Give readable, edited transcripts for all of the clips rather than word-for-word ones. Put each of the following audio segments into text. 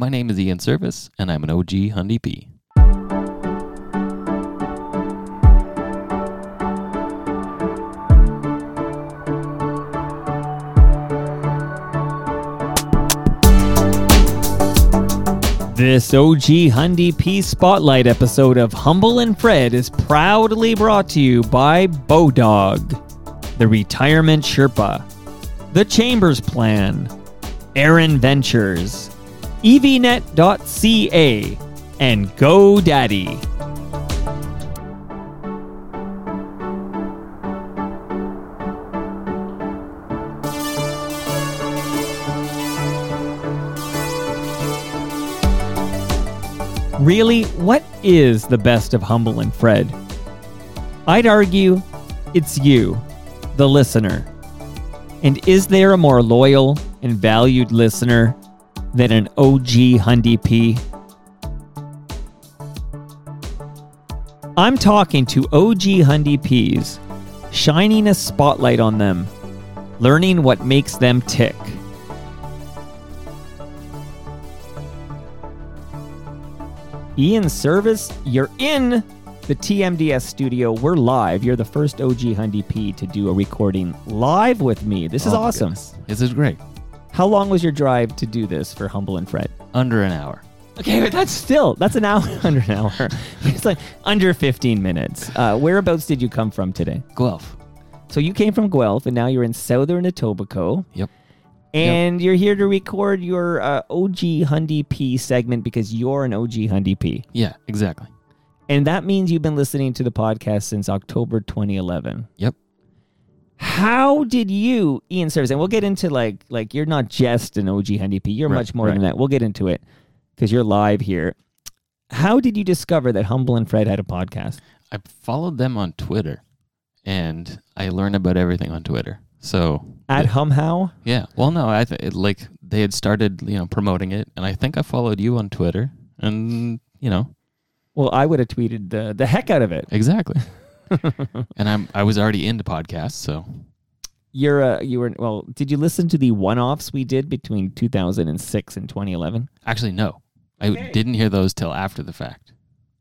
My name is Ian Service, and I'm an OG Hundy P. This OG Hundy P Spotlight episode of Humble and Fred is proudly brought to you by Bodog, the Retirement Sherpa, the Chambers Plan, Aaron Ventures, EVNet.ca, and GoDaddy. Really, what is the best of Humble and Fred? I'd argue it's you, the listener. And is there a more loyal and valued listener than an OG Hundy P? I'm talking to OG Hundy Ps, shining a spotlight on them, learning what makes them tick. Ian Service, you're in the TMDS studio. We're live. You're the first OG Hundy P to do a recording live with me. This is awesome. Goodness. This is great. How long was your drive to do this for Humble and Fred? Under an hour. Okay, but that's an hour under an hour. It's like under 15 minutes. Whereabouts did you come from today? Guelph. So you came from Guelph, and now you're in southern Etobicoke. Yep. And you're here to record your OG Hundy P segment because you're an OG Hundy P. Yeah, exactly. And that means you've been listening to the podcast since October 2011. Yep. How did you, Ian Service, and we'll get into like you're not just an OG Hundy P, you're much more than that. We'll get into it because you're live here. How did you discover that Humble and Fred had a podcast? I followed them on Twitter, and I learn about everything on Twitter. So at Humhow? Yeah. Well, no, they had started, promoting it, and I think I followed you on Twitter, and Well, I would have tweeted the heck out of it. Exactly. And I was already into podcasts, so. Did you listen to the one-offs we did between 2006 and 2011? Actually, no. I didn't hear those till after the fact.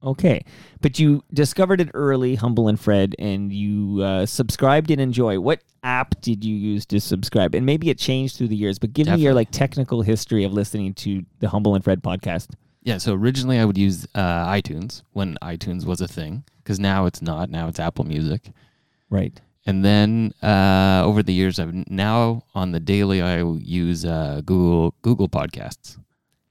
Okay. But you discovered it early, Humble and Fred, and you subscribed and enjoy. What app did you use to subscribe? And maybe it changed through the years, but give me your technical history of listening to the Humble and Fred podcast. Yeah, so originally I would use iTunes when iTunes was a thing, because now it's not. Now it's Apple Music. Right. And then over the years, now on the daily, I use Google Podcasts.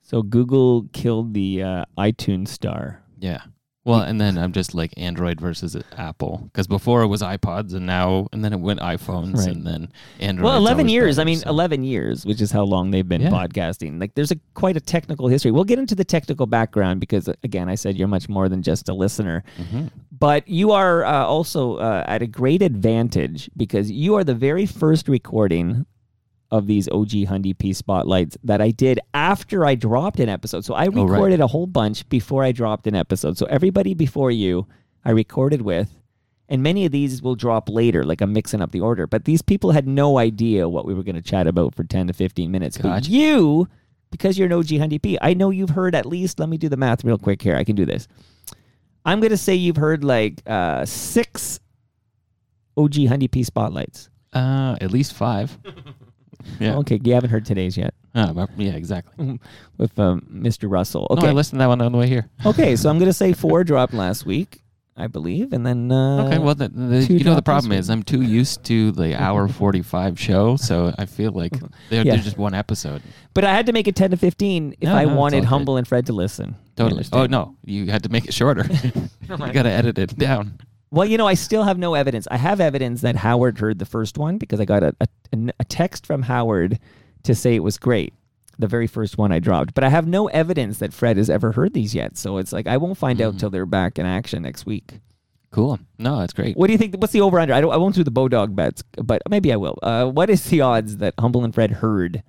So Google killed the iTunes star. Yeah. Well, and then I'm just like Android versus Apple, because before it was iPods, and then it went iPhones, and then Android. Well, 11 years. 11 years, which is how long they've been podcasting. There's quite a technical history. We'll get into the technical background because, again, I said you're much more than just a listener, but you are also at a great advantage because you are the very first recording of these OG Hundy P spotlights that I did after I dropped an episode. So I recorded a whole bunch before I dropped an episode. So everybody before you, I recorded with, and many of these will drop later, like I'm mixing up the order. But these people had no idea what we were going to chat about for 10 to 15 minutes. Gotcha. But you, because you're an OG Hundy P, I know you've heard at least, let me do the math real quick here. I can do this. I'm going to say you've heard six OG Hundy P spotlights. At least five. Yeah. Okay, you haven't heard today's yet. Yeah, exactly. With Mr. Russell. Okay, no, I listened to that one on the way here. Okay, so I'm going to say four dropped last week, I believe, and then okay, well, the problem is I'm too used to the hour 45 show, so I feel like they're just one episode. But I had to make it 10 to 15 if I wanted Humble and Fred to listen. Totally. Oh, no, you had to make it shorter. You got to edit it down. Well, I still have no evidence. I have evidence that Howard heard the first one because I got a text from Howard to say it was great, the very first one I dropped. But I have no evidence that Fred has ever heard these yet. So it's I won't find out till they're back in action next week. Cool. No, that's great. What do you think? What's the over-under? I won't do the Bodog bets, but maybe I will. What is the odds that Humble and Fred heard,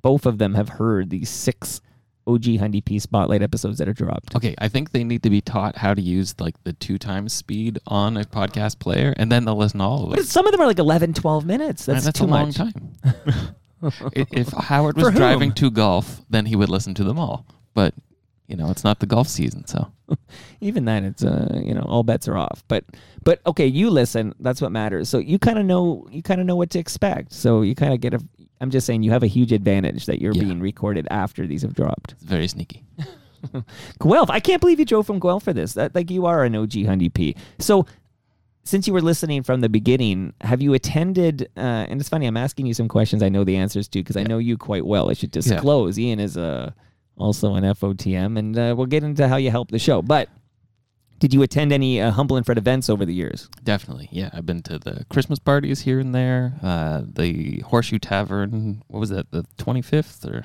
both of them have heard these six OG Hundy P Spotlight episodes that are dropped? Okay, I think they need to be taught how to use the 2x speed on a podcast player, and then they'll listen to all of it. But some of them are 11, 12 minutes. That's too much. That's a long time. If Howard was driving to Guelph, then he would listen to them all. But, you know, it's not the Guelph season, so. Even then, it's, you know, all bets are off. But okay, you listen. That's what matters. So you kind of know what to expect. So you kind of get a, I'm just saying you have a huge advantage that you're being recorded after these have dropped. It's very sneaky. Guelph. I can't believe you drove from Guelph for this. That, like, you are an OG Hundy P. So since you were listening from the beginning, have you attended, and it's funny, I'm asking you some questions I know the answers to because I know you quite well. I should disclose. Ian is also an FOTM, and we'll get into how you help the show. But did you attend any Humble and Fred events over the years? Definitely, yeah. I've been to the Christmas parties here and there, the Horseshoe Tavern, what was that, the 25th or?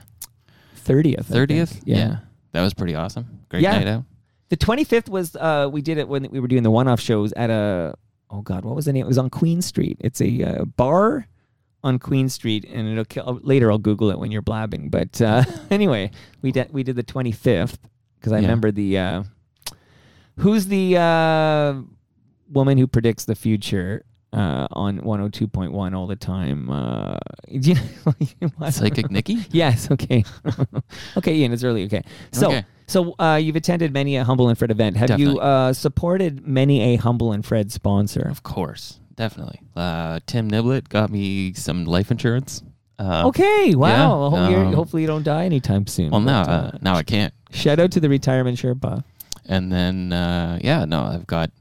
30th. 30th? Yeah. That was pretty awesome. Great night out. The 25th was, we did it when we were doing the one-off shows at a, oh God, what was the name? It was on Queen Street. It's a bar on Queen Street, and it'll kill, later I'll Google it when you're blabbing. But anyway, we did the 25th, because I remember the, who's the woman who predicts the future on 102.1 all the time? You know, Psychic Nikki? Yes, okay. Okay, Ian, it's early. Okay. So you've attended many a Humble and Fred event. Have you supported many a Humble and Fred sponsor? Of course, definitely. Tim Niblett got me some life insurance. Okay, wow. Yeah, hopefully you don't die anytime soon. Well, now I can't. Shout out to the Retirement Sherpa. And then, I've got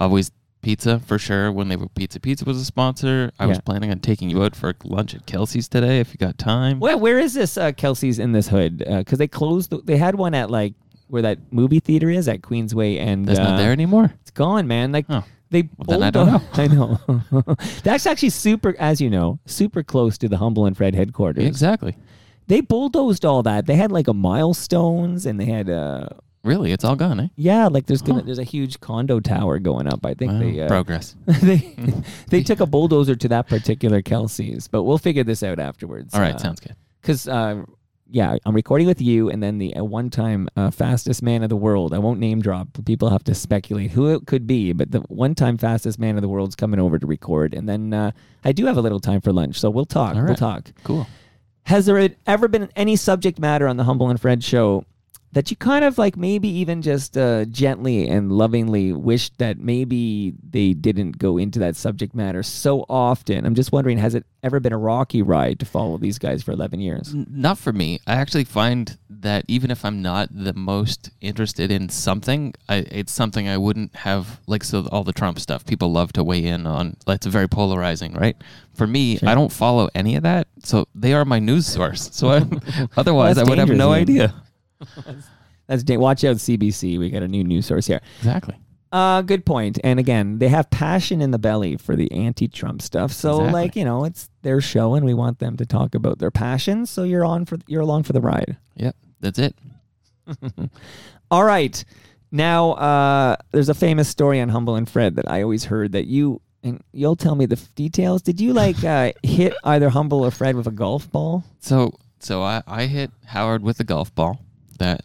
always pizza for sure. When they were Pizza was a sponsor. I was planning on taking you out for lunch at Kelsey's today if you got time. Well, where is this Kelsey's in this hood? Because they closed. They had one at like where that movie theater is at Queensway, and that's not there anymore. It's gone, man. Like then I don't know. I know. That's actually super, as you know, super close to the Humble and Fred headquarters. Exactly. They bulldozed all that. They had like a Milestones, and they had Really? It's all gone, eh? Yeah, like there's a huge condo tower going up. I think progress. They took a bulldozer to that particular Kelsey's, but we'll figure this out afterwards. All right, sounds good. Because, I'm recording with you, and then the one-time fastest man of the world. I won't name drop. People have to speculate who it could be, but the one-time fastest man of the world's coming over to record, and then I do have a little time for lunch, so we'll talk. All right. We'll talk. Cool. Has there ever been any subject matter on the Humble and Fred show that you kind of like maybe even just gently and lovingly wish that maybe they didn't go into that subject matter so often? I'm just wondering, has it ever been a rocky ride to follow these guys for 11 years? Not for me. I actually find that even if I'm not the most interested in something, it's something I wouldn't have, like, so all the Trump stuff, people love to weigh in on. That's very polarizing, right? For me, sure. I don't follow any of that, so they are my news source. So otherwise, I would have no idea. Watch out, CBC. We got a new news source here. Exactly. Good point. And again, they have passion in the belly for the anti-Trump stuff. So, it's their show, and we want them to talk about their passion. So you're along for the ride. Yep, that's it. All right. Now, there's a famous story on Humble and Fred that I always heard that you, and you'll tell me the details. Did you hit either Humble or Fred with a golf ball? So I hit Howard with a golf ball. That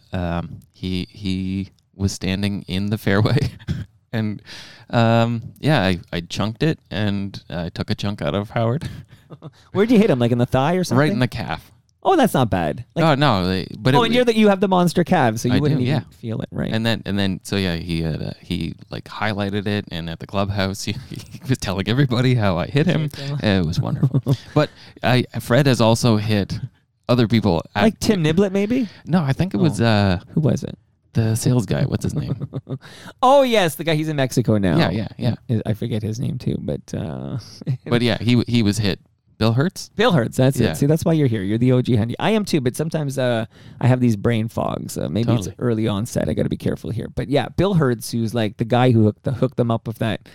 he was standing in the fairway, and I chunked it, and I took a chunk out of Howard. Where'd you hit him? Like in the thigh or something? Right in the calf. Oh, that's not bad. Like, oh no, you have the monster calves, so you wouldn't even feel it, right? And then he had he like highlighted it, and at the clubhouse he was telling everybody how I hit him. It was wonderful. But Fred has also hit other people. Like Tim Niblett, maybe? No, I think it was... who was it? The sales guy. What's his name? Oh, yes. The guy, he's in Mexico now. Yeah. I forget his name, too, but... but yeah, he was hit. Bill Hertz? Bill Hertz, that's it. See, that's why you're here. You're the OG Hundy. I am, too, but sometimes I have these brain fogs. It's early onset. I got to be careful here. But yeah, Bill Hertz, who's like the guy who hooked them up with that...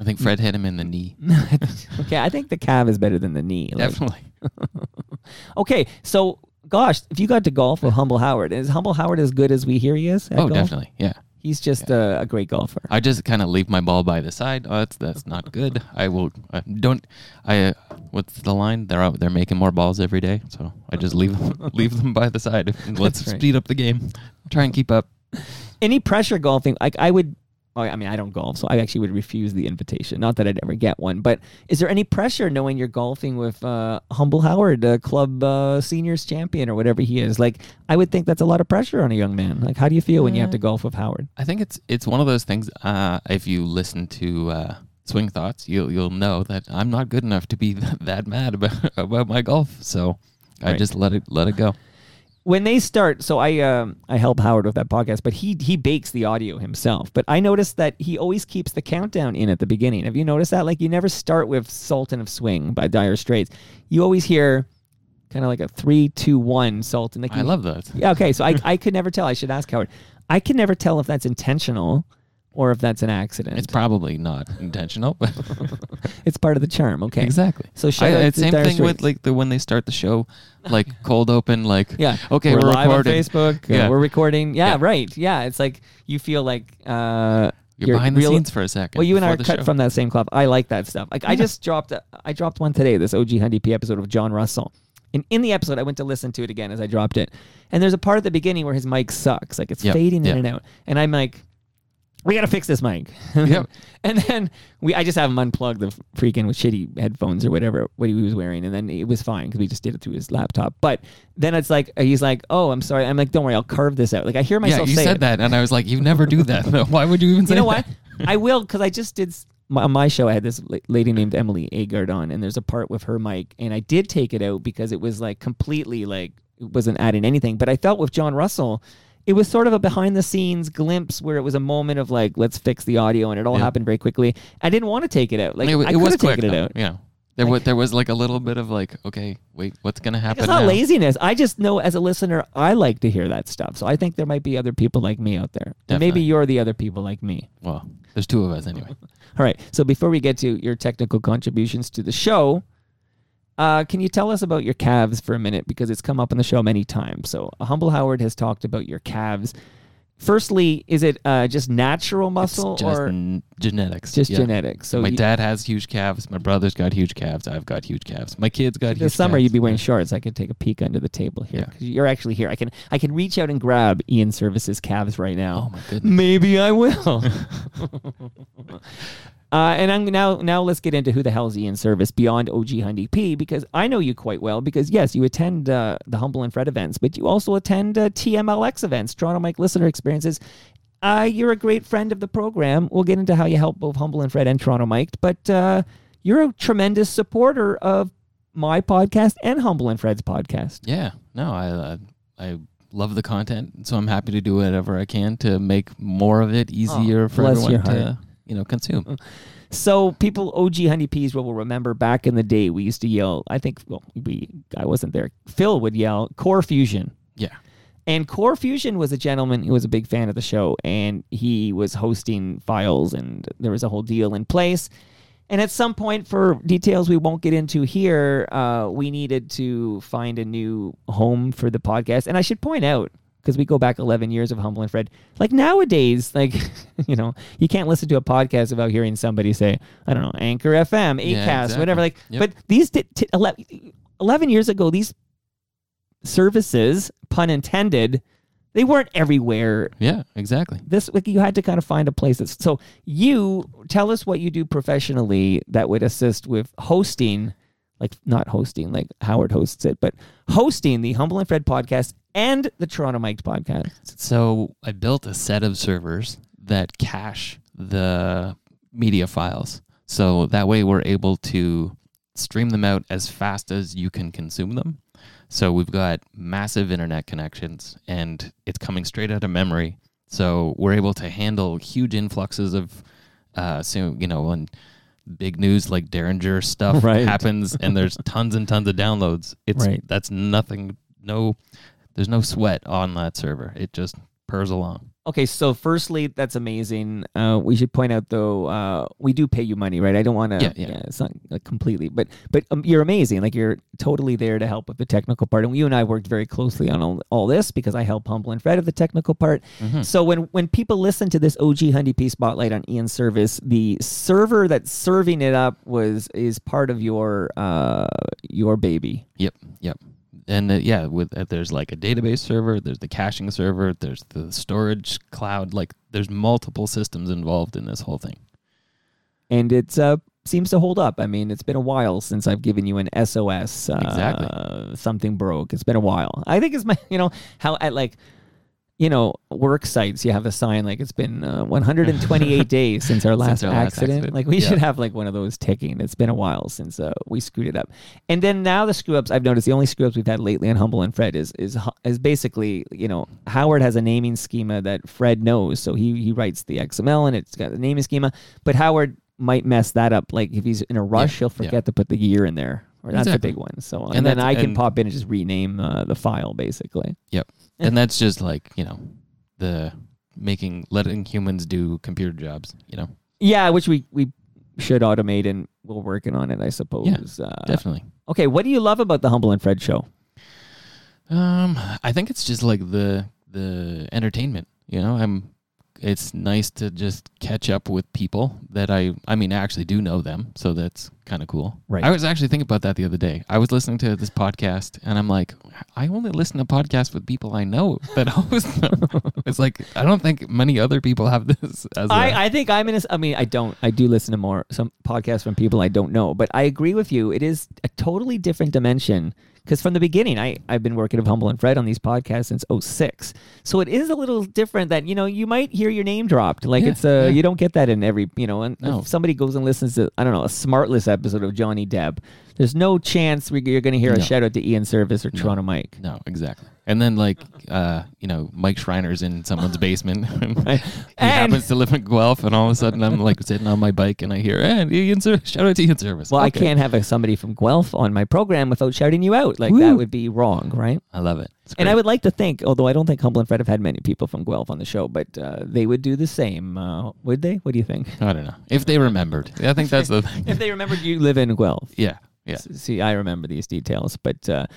I think Fred hit him in the knee. Okay, I think the calf is better than the knee. Like. Definitely. Okay, so, gosh, if you got to golf with Humble Howard, is Humble Howard as good as we hear he is at golf? Definitely, yeah. He's just a great golfer. I just kind of leave my ball by the side. Oh, that's not good. What's the line? They're making more balls every day, so I just leave them by the side. Let's speed up the game. Try and keep up. Any pressure golfing, like I would... I mean, I don't golf, so I actually would refuse the invitation. Not that I'd ever get one, but is there any pressure knowing you're golfing with Humble Howard, club seniors champion or whatever he is? Like, I would think that's a lot of pressure on a young man. Like, how do you feel when you have to golf with Howard? I think it's one of those things. If you listen to Swing Thoughts, you'll know that I'm not good enough to be that mad about my golf, so I just let it go. When they start, so I help Howard with that podcast, but he bakes the audio himself. But I noticed that he always keeps the countdown in at the beginning. Have you noticed that? Like, you never start with Sultan of Swing by Dire Straits. You always hear kind of like a 3, 2, 1 Sultan. Like, I love that. Yeah, okay, so I could never tell. I should ask Howard. I can never tell if that's intentional or if that's an accident. It's probably not intentional, but it's part of the charm. Okay, exactly. So it's the same thing with like when they start the show, like cold open, like okay, we're live recording on Facebook. Yeah, we're recording. Yeah, right. Yeah, it's like you feel like you're behind the scenes for a second. Well, you and I are cut from that same cloth. I like that stuff. Like I just dropped one today. This OG Hundy P episode of John Russell. And in the episode, I went to listen to it again as I dropped it. And there's a part at the beginning where his mic sucks, like it's fading in and out. And I'm like, we got to fix this mic. Yep. And then I just have him unplug the freaking with shitty headphones or whatever what he was wearing. And then it was fine because we just did it through his laptop. But then it's like, he's like, oh, I'm sorry. I'm like, don't worry, I'll carve this out. Like I hear myself say it. Yeah, you said that. And I was like, you never do that though. Why would you even say that? You know what? I will, because I just did... On my show, I had this lady named Emily Agard on, and there's a part with her mic, and I did take it out because it was like completely like it wasn't adding anything. But I felt with John Russell, it was sort of a behind the scenes glimpse where it was a moment of like, let's fix the audio, and it all happened very quickly. I didn't want to take it out. Like it was quick. Taken it out. Yeah. There was like a little bit of like, okay, wait, what's going to happen? It's not laziness. I just know as a listener, I like to hear that stuff. So I think there might be other people like me out there. And maybe you're the other people like me. Well, there's two of us anyway. All right. So before we get to your technical contributions to the show, can you tell us about your calves for a minute? Because it's come up on the show many times. So Humble Howard has talked about your calves. Firstly, is it just natural muscle or genetics? Just genetics. So my dad has huge calves. My brother's got huge calves. I've got huge calves. My kids got huge calves. This summer you'd be wearing shorts. I could take a peek under the table here. Yeah. You're actually here. I can reach out and grab Ian Service's calves right now. Oh my goodness. Maybe I will. And I'm now let's get into who the hell is Ian Service beyond OG Hundy P, because I know you quite well because, yes, you attend the Humble and Fred events, but you also attend TMLX events, Toronto Mike Listener Experiences. You're a great friend of the program. We'll get into how you help both Humble and Fred and Toronto Mic'd, but you're a tremendous supporter of my podcast and Humble and Fred's podcast. Yeah, no, I love the content, so I'm happy to do whatever I can to make more of it easier for everyone to... consume. So people, OG Hundy P's will remember back in the day, we used to yell, I wasn't there. Phil would yell, Core Fusion. Yeah. And Core Fusion was a gentleman who was a big fan of the show, and he was hosting files, and there was a whole deal in place. And at some point, for details we won't get into here, we needed to find a new home for the podcast. And I should point out, because we go back 11 years of Humble and Fred. Like nowadays, like, you can't listen to a podcast without hearing somebody say, I don't know, Anchor FM, Acast, whatever. Like, but these 11 years ago, these services, pun intended, they weren't everywhere. Yeah, exactly. This, like, you had to kind of find a place. So you tell us what you do professionally that would assist with hosting, like not hosting, like Howard hosts it, but hosting the Humble and Fred podcast and the Toronto Mic'd podcast. So I built a set of servers that cache the media files. So that way we're able to stream them out as fast as you can consume them. So we've got massive internet connections and it's coming straight out of memory. So we're able to handle huge influxes of, when big news like Derringer stuff happens and there's tons and tons of downloads. That's nothing, there's no sweat on that server. It just purrs along. Okay, so firstly, that's amazing. We should point out, though, we do pay you money, right? I don't want to... Yeah, it's not completely... But you're amazing. Like, you're totally there to help with the technical part. And you and I worked very closely on all this because I help Humble and Fred with the technical part. Mm-hmm. So when people listen to this OG Hundy P Spotlight on Ian's Service, the server that's serving it up is part of your baby. Yep. And there's like a database server, there's the caching server, there's the storage cloud. Like there's multiple systems involved in this whole thing. And it's seems to hold up. I mean, it's been a while since I've given you an SOS. Exactly. Something broke. It's been a while. I think it's how at work sites you have a sign like it's been 128 days since our last accident. Like we should have like one of those ticking. It's been a while since we screwed it up. And then now the screw ups I've noticed, the only screw ups we've had lately on Humble and Fred is basically, Howard has a naming schema that Fred knows. So he writes the XML and it's got the naming schema, but Howard might mess that up. Like if he's in a rush, he'll forget to put the year in there. Or that's a big one. So and then I can pop in and just rename the file basically. Yep. And that's just like, the letting humans do computer jobs, Yeah, which we should automate, and we're working on it, I suppose. Yeah, definitely. Okay, what do you love about the Humble and Fred show? I think it's just like the entertainment, It's nice to just catch up with people that I actually do know them, so that's kind of cool. Right. I was actually thinking about that the other day. I was listening to this podcast, and I'm like, I only listen to podcasts with people I know that host them. It's like, I don't think many other people have this. I do listen to some podcasts from people I don't know, but I agree with you. It is a totally different dimension. Because from the beginning, I've been working with Humble and Fred on these podcasts since 2006. So it is a little different that, you might hear your name dropped. Like you don't get that in every, If somebody goes and listens to, I don't know, a Smartless episode of Johnny Depp, there's no chance you're going to hear a shout out to Ian Service or Toronto Mike. No, exactly. And then Mike Schreiner's in someone's basement. He happens to live in Guelph, and all of a sudden I'm like sitting on my bike and I hear, shout out to Ian Service. Well, okay. I can't have somebody from Guelph on my program without shouting you out. Like that would be wrong, right? I love it. And I would like to think, although I don't think Humble and Fred have had many people from Guelph on the show, but they would do the same. Would they? What do you think? I don't know. If they remembered. I think that's the thing. If they remembered you live in Guelph. Yeah. See, I remember these details, but...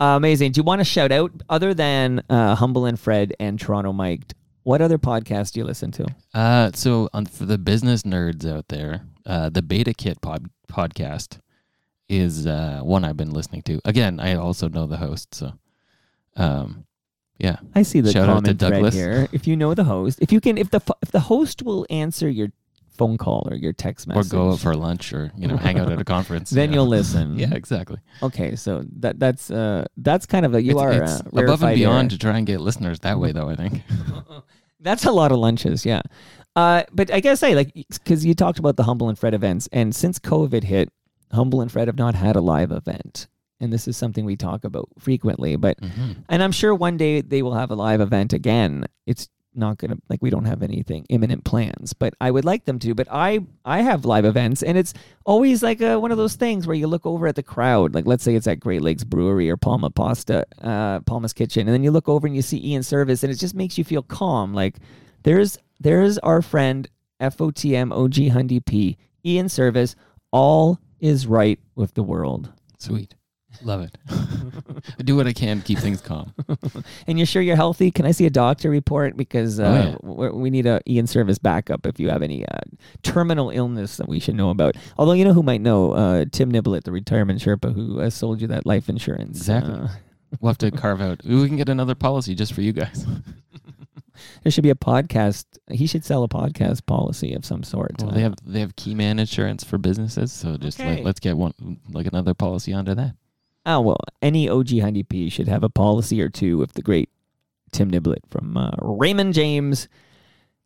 amazing. Do you want to shout out, other than Humble and Fred and Toronto Mic'd, what other podcasts do you listen to? For the business nerds out there, the Beta Kit podcast is one I've been listening to. Again, I also know the host, so... I see the comment thread here. If you know the host, if the host will answer your phone call or your text message, or go out for lunch, or hang out at a conference, then you'll listen. Yeah, exactly. Okay, so that's kind of it's above and beyond to try and get listeners that way, though. I think that's a lot of lunches. Yeah, but I guess because you talked about the Humble and Fred events, and since COVID hit, Humble and Fred have not had a live event. And this is something we talk about frequently, but and I'm sure one day they will have a live event again. It's not going to, we don't have anything imminent plans, but I would like them to. But I have live events, and it's always one of those things where you look over at the crowd. Like, let's say it's at Great Lakes Brewery or Palma's Kitchen, and then you look over and you see Ian Service, and it just makes you feel calm. Like, there's our friend FOTM OG Hundy P, Ian Service. All is right with the world. Sweet. Love it. I do what I can to keep things calm. And you're sure you're healthy? Can I see a doctor report? Because we need a Ian Service backup if you have any terminal illness that we should know about. Although, you know who might know? Tim Niblett, the retirement Sherpa who sold you that life insurance. Exactly. We'll have to carve out. We can get another policy just for you guys. There should be a podcast. He should sell a podcast policy of some sort. Well, they have key man insurance for businesses, so just let's get one another policy under that. Oh, well, any OG Hundy P should have a policy or two with the great Tim Niblett from Raymond James,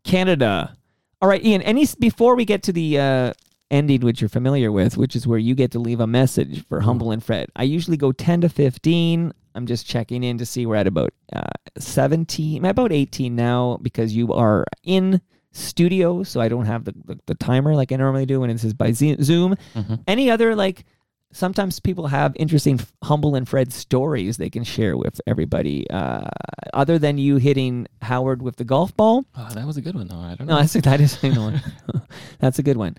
Canada. All right, Ian, before we get to the ending, which you're familiar with, which is where you get to leave a message for Humble and Fred, I usually go 10 to 15. I'm just checking in to see we're at about 18 now, because you are in studio, so I don't have the timer like I normally do when it says by Zoom. Any other, sometimes people have interesting Humble and Fred stories they can share with everybody. Other than you hitting Howard with the golf ball. Oh, that was a good one, though. I don't know. No, that is a good one. That's a good one.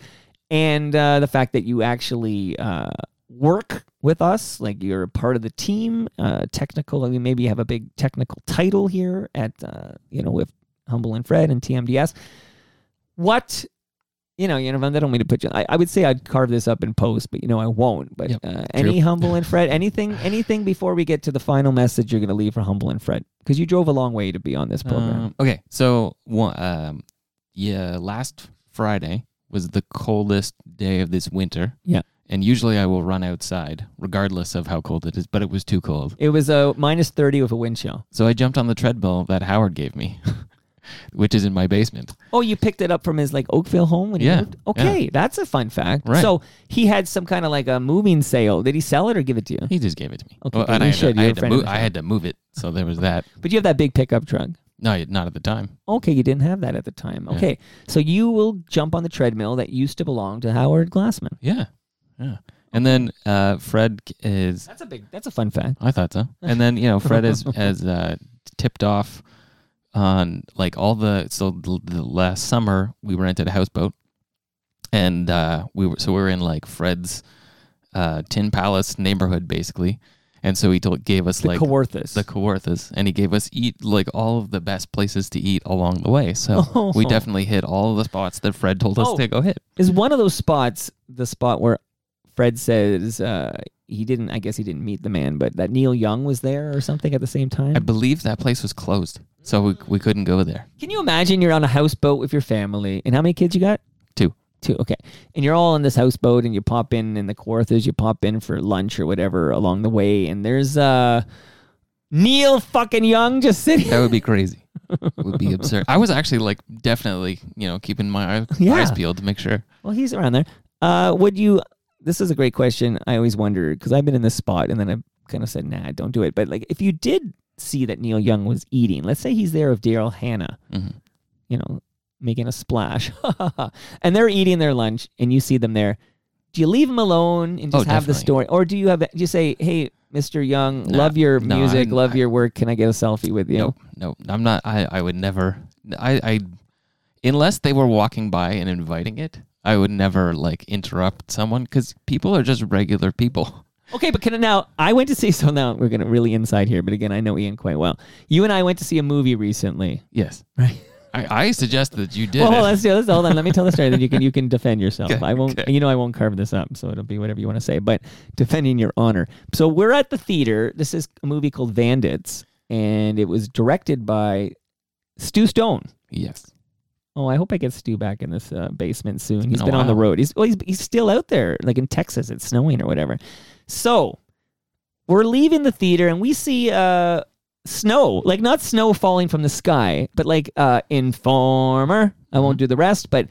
And the fact that you actually work with us, you're a part of the team, technical. Maybe you have a big technical title here at with Humble and Fred and TMDS. What you know, if I don't mean to put you, I would say I'd carve this up in post, but I won't. But any Humble and Fred, anything before we get to the final message you're going to leave for Humble and Fred, because you drove a long way to be on this program. Okay, so last Friday was the coldest day of this winter. Yeah. And usually I will run outside, regardless of how cold it is, but it was too cold. It was a minus 30 with a wind chill. So I jumped on the treadmill that Howard gave me, which is in my basement. Oh, you picked it up from his Oakville home when he moved? Okay, that's a fun fact. Right. So he had some kind of a moving sale. Did he sell it or give it to you? He just gave it to me. Okay, well, and I had to move it, so there was that. But you have that big pickup truck. No, not at the time. Okay, you didn't have that at the time. Okay, so you will jump on the treadmill that used to belong to Howard Glassman. Yeah. Yeah, and then Fred is... That's a fun fact. I thought so. And then, Fred has tipped off on, all the... So the last summer, we rented a houseboat, and we were in, Fred's Tin Palace neighborhood, basically. And so he gave us, Kawarthas. The Kawarthas. And he gave us, all of the best places to eat along the way. So we definitely hit all the spots that Fred told us to go hit. Is one of those spots the spot where... Fred says he didn't meet the man, but that Neil Young was there or something at the same time. I believe that place was closed, so we couldn't go there. Can you imagine you're on a houseboat with your family, and how many kids you got? Two, okay. And you're all in this houseboat, and you pop in, and the Kawarthas, you pop in for lunch or whatever along the way, and there's Neil fucking Young just sitting. That would be crazy. It would be absurd. I was actually, definitely, keeping my eyes peeled to make sure. Well, he's around there. Would you... This is a great question. I always wonder, because I've been in this spot and then I kind of said, nah, don't do it. But if you did see that Neil Young was eating, let's say he's there with Daryl Hannah, making a splash, and they're eating their lunch and you see them there, do you leave them alone and just have the story? Or do you say, hey, Mr. Young, love your music, love your work. Can I get a selfie with you? No, I'm not. I would never. I unless they were walking by and inviting it. I would never, interrupt someone because people are just regular people. Okay, but I went to see... So now we're going to really inside here, but again, I know Ian quite well. You and I went to see a movie recently. Yes. Right? I suggest that you did. Well, let's do this. Hold on. Let me tell the story, then you can defend yourself. Okay, I won't... Okay. I won't carve this up, so it'll be whatever you want to say, but defending your honor. So we're at the theater. This is a movie called Vandits, and it was directed by Stu Stone. Yes. Oh, I hope I get Stu back in this basement soon. He's been on the road. He's still out there, in Texas. It's snowing or whatever. So we're leaving the theater and we see snow, not snow falling from the sky, but Informer. I won't do the rest, but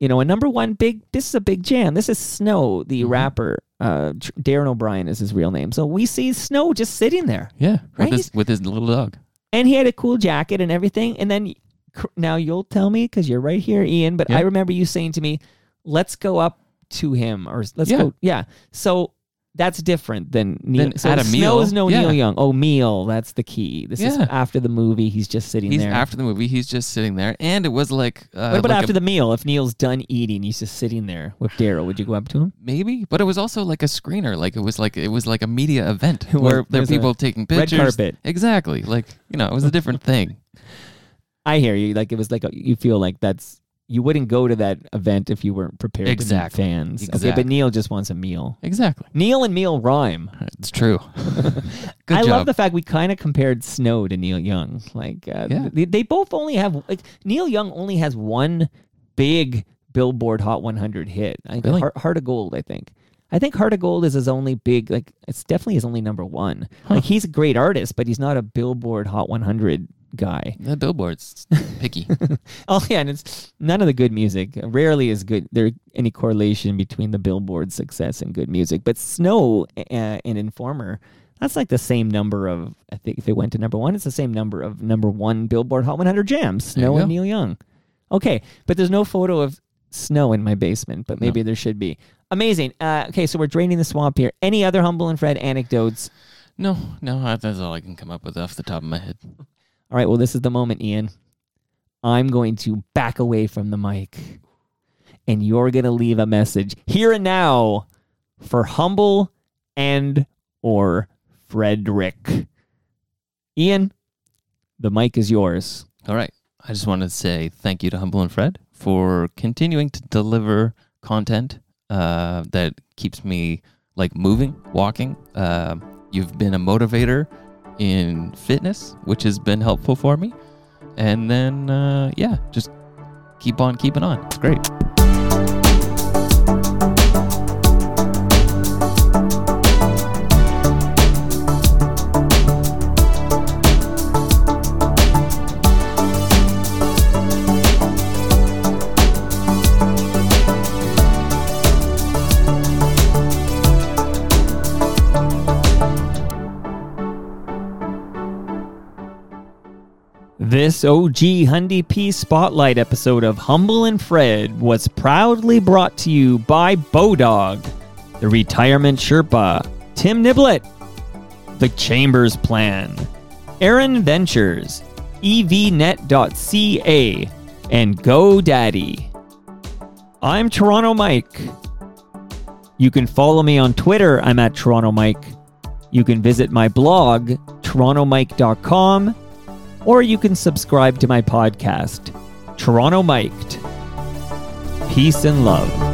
a number one big. This is a big jam. This is Snow, the rapper. Darren O'Brien is his real name. So we see Snow just sitting there. Yeah, right? With his little dog. And he had a cool jacket and everything, and then. Now you'll tell me because you're right here, Ian, but I remember you saying to me, let's go up to him or let's go. Yeah. So that's different than Neil. So at a meal. Snow is no Neil Young. Oh, meal. That's the key. This is after the movie. He's just sitting there. After the movie. He's just sitting there. And it was what about after the meal? If Neil's done eating, he's just sitting there with Daryl. Would you go up to him? Maybe. But it was also a screener. It was like a media event where there were people taking pictures. Red carpet. Exactly. It was a different thing. I hear you. It was you feel that's, you wouldn't go to that event if you weren't prepared to be fans. Exactly. Okay, but Neil just wants a meal. Exactly. Neil and meal rhyme. It's true. Good job. Love the fact we kind of compared Snow to Neil Young. They both only have, Neil Young only has one big Billboard Hot 100 hit. Really? Heart of Gold, I think. I think Heart of Gold is his only big, it's definitely his only number one. Huh. He's a great artist, but he's not a Billboard Hot 100 guy. The Billboard's picky. Oh yeah, and it's none of the good music. Rarely is good. There any correlation between the Billboard success and good music. But Snow and Informer, that's the same number of. I think if it went to number one, it's the same number of number one Billboard Hot 100 jams. Snow and Neil Young. Okay, but there's no photo of Snow in my basement, but maybe there should be. Amazing. Okay, so we're draining the swamp here. Any other Humble and Fred anecdotes? No, that's all I can come up with off the top of my head. All right, well, this is the moment, Ian. I'm going to back away from the mic, and you're going to leave a message here and now for Humble and or Frederick. Ian, the mic is yours. All right. I just wanted to say thank you to Humble and Fred for continuing to deliver content that keeps me like moving, walking. You've been a motivator in fitness, which has been helpful for me. And then, just keep on keeping on. It's great. This OG Hundy P Spotlight episode of Humble and Fred was proudly brought to you by Bodog, the Retirement Sherpa, Tim Niblett, the Chambers Plan, Aaron Ventures, EVNet.ca, and GoDaddy. I'm Toronto Mike. You can follow me on Twitter. I'm at Toronto Mike. You can visit my blog, TorontoMike.com. Or you can subscribe to my podcast, Toronto Mic'd. Peace and love.